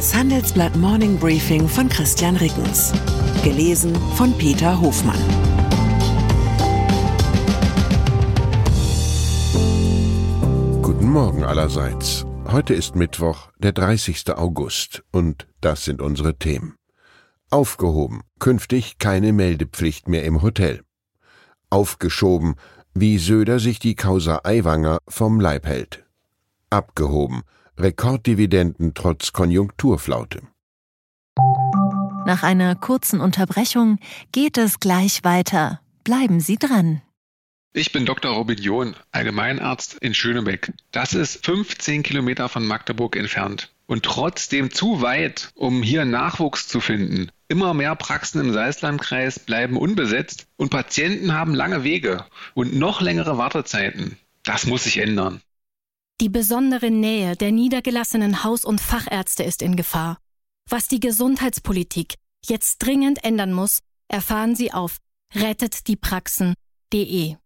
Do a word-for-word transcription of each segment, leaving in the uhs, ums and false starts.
Das Handelsblatt Morning Briefing von Christian Rickens. Gelesen von Peter Hofmann. Guten Morgen allerseits. Heute ist Mittwoch, der dreißigste August, und das sind unsere Themen. Aufgehoben, künftig keine Meldepflicht mehr im Hotel. Aufgeschoben, wie Söder sich die Causa Aiwanger vom Leib hält. Abgehoben, Rekorddividenden trotz Konjunkturflaute. Nach einer kurzen Unterbrechung geht es gleich weiter. Bleiben Sie dran. Ich bin Doktor Robin John, Allgemeinarzt in Schönebeck. Das ist fünfzehn Kilometer von Magdeburg entfernt. Und trotzdem zu weit, um hier Nachwuchs zu finden. Immer mehr Praxen im Salzlandkreis bleiben unbesetzt und Patienten haben lange Wege und noch längere Wartezeiten. Das muss sich ändern. Die besondere Nähe der niedergelassenen Haus- und Fachärzte ist in Gefahr. Was die Gesundheitspolitik jetzt dringend ändern muss, erfahren Sie auf rettet die praxen punkt de.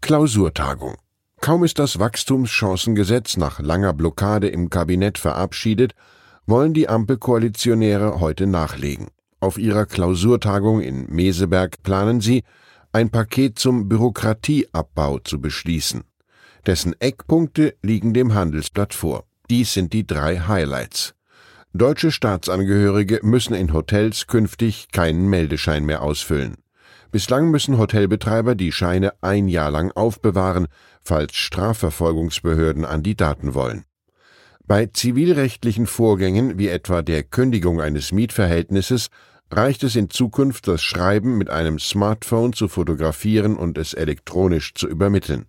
Klausurtagung. Kaum ist das Wachstumschancengesetz nach langer Blockade im Kabinett verabschiedet, wollen die Ampel-Koalitionäre heute nachlegen. Auf ihrer Klausurtagung in Meseberg planen sie, ein Paket zum Bürokratieabbau zu beschließen. Dessen Eckpunkte liegen dem Handelsblatt vor. Dies sind die drei Highlights. Deutsche Staatsangehörige müssen in Hotels künftig keinen Meldeschein mehr ausfüllen. Bislang müssen Hotelbetreiber die Scheine ein Jahr lang aufbewahren, falls Strafverfolgungsbehörden an die Daten wollen. Bei zivilrechtlichen Vorgängen wie etwa der Kündigung eines Mietverhältnisses reicht es in Zukunft, das Schreiben mit einem Smartphone zu fotografieren und es elektronisch zu übermitteln.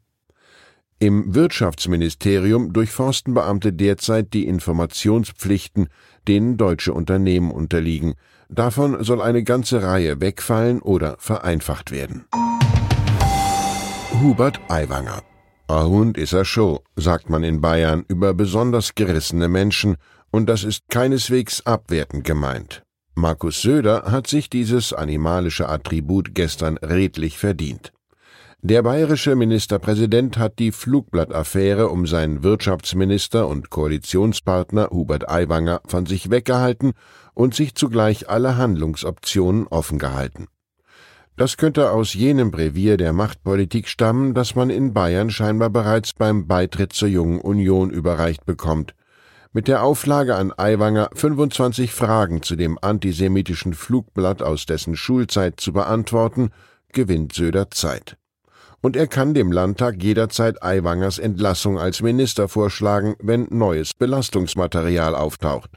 Im Wirtschaftsministerium durchforsten Beamte derzeit die Informationspflichten, denen deutsche Unternehmen unterliegen. Davon soll eine ganze Reihe wegfallen oder vereinfacht werden. Hubert Aiwanger. A Hund is a Show, sagt man in Bayern über besonders gerissene Menschen, und das ist keineswegs abwertend gemeint. Markus Söder hat sich dieses animalische Attribut gestern redlich verdient. Der bayerische Ministerpräsident hat die Flugblattaffäre um seinen Wirtschaftsminister und Koalitionspartner Hubert Aiwanger von sich weggehalten und sich zugleich alle Handlungsoptionen offen gehalten. Das könnte aus jenem Brevier der Machtpolitik stammen, das man in Bayern scheinbar bereits beim Beitritt zur Jungen Union überreicht bekommt. Mit der Auflage an Aiwanger, fünfundzwanzig Fragen zu dem antisemitischen Flugblatt aus dessen Schulzeit zu beantworten, gewinnt Söder Zeit. Und er kann dem Landtag jederzeit Aiwangers Entlassung als Minister vorschlagen, wenn neues Belastungsmaterial auftaucht.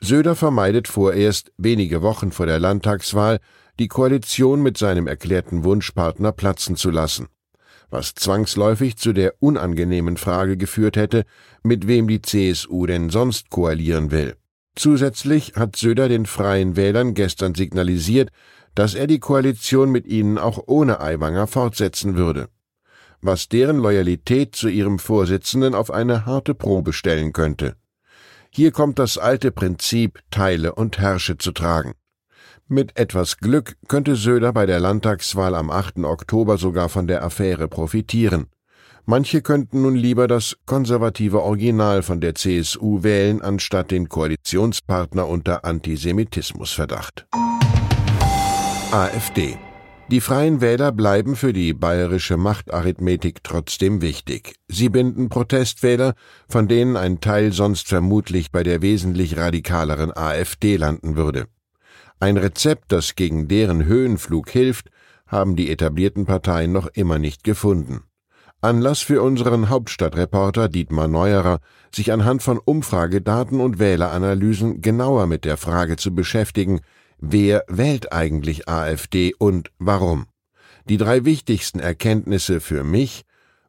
Söder vermeidet vorerst, wenige Wochen vor der Landtagswahl, die Koalition mit seinem erklärten Wunschpartner platzen zu lassen, was zwangsläufig zu der unangenehmen Frage geführt hätte, mit wem die C S U denn sonst koalieren will. Zusätzlich hat Söder den Freien Wählern gestern signalisiert, dass er die Koalition mit ihnen auch ohne Aiwanger fortsetzen würde, was deren Loyalität zu ihrem Vorsitzenden auf eine harte Probe stellen könnte. Hier kommt das alte Prinzip Teile und Herrsche zu tragen. Mit etwas Glück könnte Söder bei der Landtagswahl am achten Oktober sogar von der Affäre profitieren. Manche könnten nun lieber das konservative Original von der C S U wählen, anstatt den Koalitionspartner unter Antisemitismusverdacht. AfD. Die Freien Wähler bleiben für die bayerische Machtarithmetik trotzdem wichtig. Sie binden Protestwähler, von denen ein Teil sonst vermutlich bei der wesentlich radikaleren AfD landen würde. Ein Rezept, das gegen deren Höhenflug hilft, haben die etablierten Parteien noch immer nicht gefunden. Anlass für unseren Hauptstadtreporter Dietmar Neuerer, sich anhand von Umfragedaten und Wähleranalysen genauer mit der Frage zu beschäftigen, wer wählt eigentlich AfD und warum? Die drei wichtigsten Erkenntnisse für mich: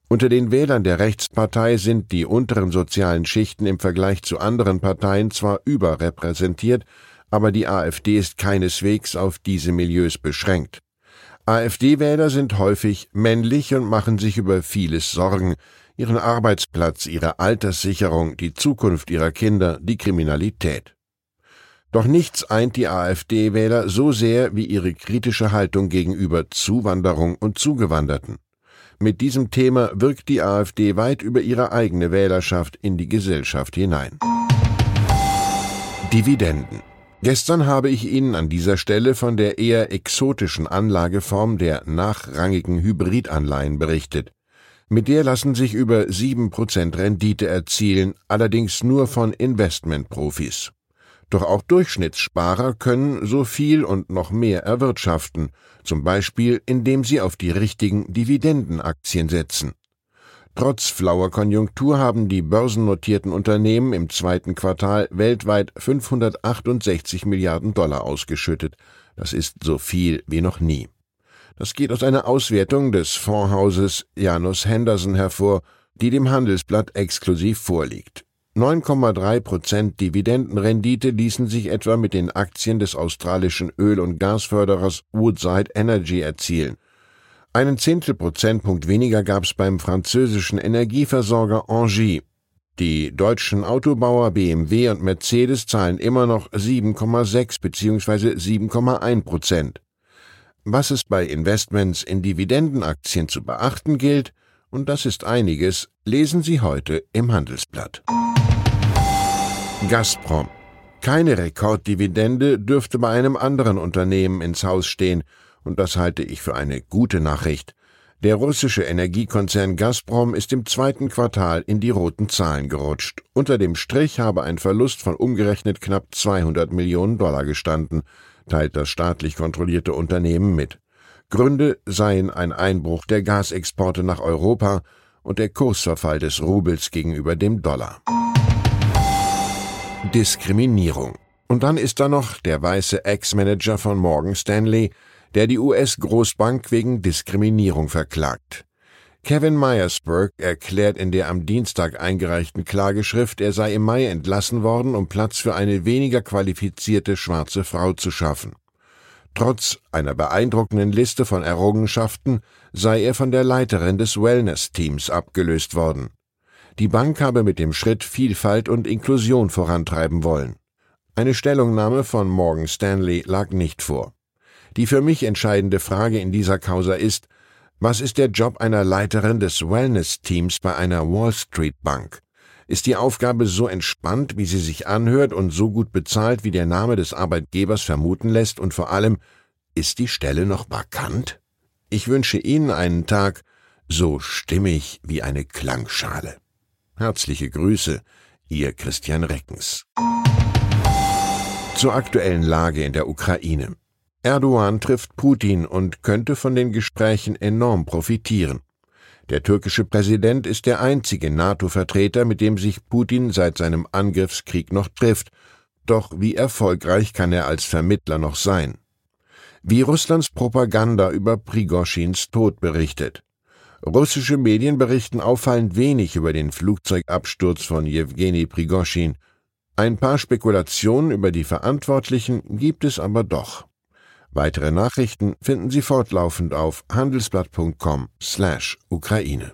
Unter den Wählern der Rechtspartei sind die unteren sozialen Schichten im Vergleich zu anderen Parteien zwar überrepräsentiert, aber die AfD ist keineswegs auf diese Milieus beschränkt. AfD-Wähler sind häufig männlich und machen sich über vieles Sorgen: ihren Arbeitsplatz, ihre Alterssicherung, die Zukunft ihrer Kinder, die Kriminalität. Doch nichts eint die AfD-Wähler so sehr wie ihre kritische Haltung gegenüber Zuwanderung und Zugewanderten. Mit diesem Thema wirkt die AfD weit über ihre eigene Wählerschaft in die Gesellschaft hinein. Dividenden. Gestern habe ich Ihnen an dieser Stelle von der eher exotischen Anlageform der nachrangigen Hybridanleihen berichtet. Mit der lassen sich über sieben Prozent Rendite erzielen, allerdings nur von Investmentprofis. Doch auch Durchschnittssparer können so viel und noch mehr erwirtschaften, zum Beispiel indem sie auf die richtigen Dividendenaktien setzen. Trotz flauer Konjunktur haben die börsennotierten Unternehmen im zweiten Quartal weltweit fünfhundertachtundsechzig Milliarden Dollar ausgeschüttet. Das ist so viel wie noch nie. Das geht aus einer Auswertung des Fondshauses Janus Henderson hervor, die dem Handelsblatt exklusiv vorliegt. neun Komma drei Prozent Dividendenrendite ließen sich etwa mit den Aktien des australischen Öl- und Gasförderers Woodside Energy erzielen. Einen Zehntelprozentpunkt weniger gab es beim französischen Energieversorger Engie. Die deutschen Autobauer B M W und Mercedes zahlen immer noch sieben Komma sechs bzw. sieben Komma eins Prozent. Was es bei Investments in Dividendenaktien zu beachten gilt, und das ist einiges, lesen Sie heute im Handelsblatt. Gazprom. Keine Rekorddividende dürfte bei einem anderen Unternehmen ins Haus stehen. Und das halte ich für eine gute Nachricht. Der russische Energiekonzern Gazprom ist im zweiten Quartal in die roten Zahlen gerutscht. Unter dem Strich habe ein Verlust von umgerechnet knapp zweihundert Millionen Dollar gestanden, teilt das staatlich kontrollierte Unternehmen mit. Gründe seien ein Einbruch der Gasexporte nach Europa und der Kursverfall des Rubels gegenüber dem Dollar. Diskriminierung. Und dann ist da noch der weiße Ex-Manager von Morgan Stanley, der die U S-Großbank wegen Diskriminierung verklagt. Kevin Myersburg erklärt in der am Dienstag eingereichten Klageschrift, er sei im Mai entlassen worden, um Platz für eine weniger qualifizierte schwarze Frau zu schaffen. Trotz einer beeindruckenden Liste von Errungenschaften sei er von der Leiterin des Wellness-Teams abgelöst worden. Die Bank habe mit dem Schritt Vielfalt und Inklusion vorantreiben wollen. Eine Stellungnahme von Morgan Stanley lag nicht vor. Die für mich entscheidende Frage in dieser Causa ist, was ist der Job einer Leiterin des Wellness-Teams bei einer Wall-Street-Bank? Ist die Aufgabe so entspannt, wie sie sich anhört, und so gut bezahlt, wie der Name des Arbeitgebers vermuten lässt, und vor allem, ist die Stelle noch vakant? Ich wünsche Ihnen einen Tag so stimmig wie eine Klangschale. Herzliche Grüße, Ihr Christian Rickens. Zur aktuellen Lage in der Ukraine. Erdogan trifft Putin und könnte von den Gesprächen enorm profitieren. Der türkische Präsident ist der einzige NATO-Vertreter, mit dem sich Putin seit seinem Angriffskrieg noch trifft. Doch wie erfolgreich kann er als Vermittler noch sein? Wie Russlands Propaganda über Prigoschins Tod berichtet. Russische Medien berichten auffallend wenig über den Flugzeugabsturz von Jewgeni Prigoschin. Ein paar Spekulationen über die Verantwortlichen gibt es aber doch. Weitere Nachrichten finden Sie fortlaufend auf handelsblatt punkt com slash Ukraine.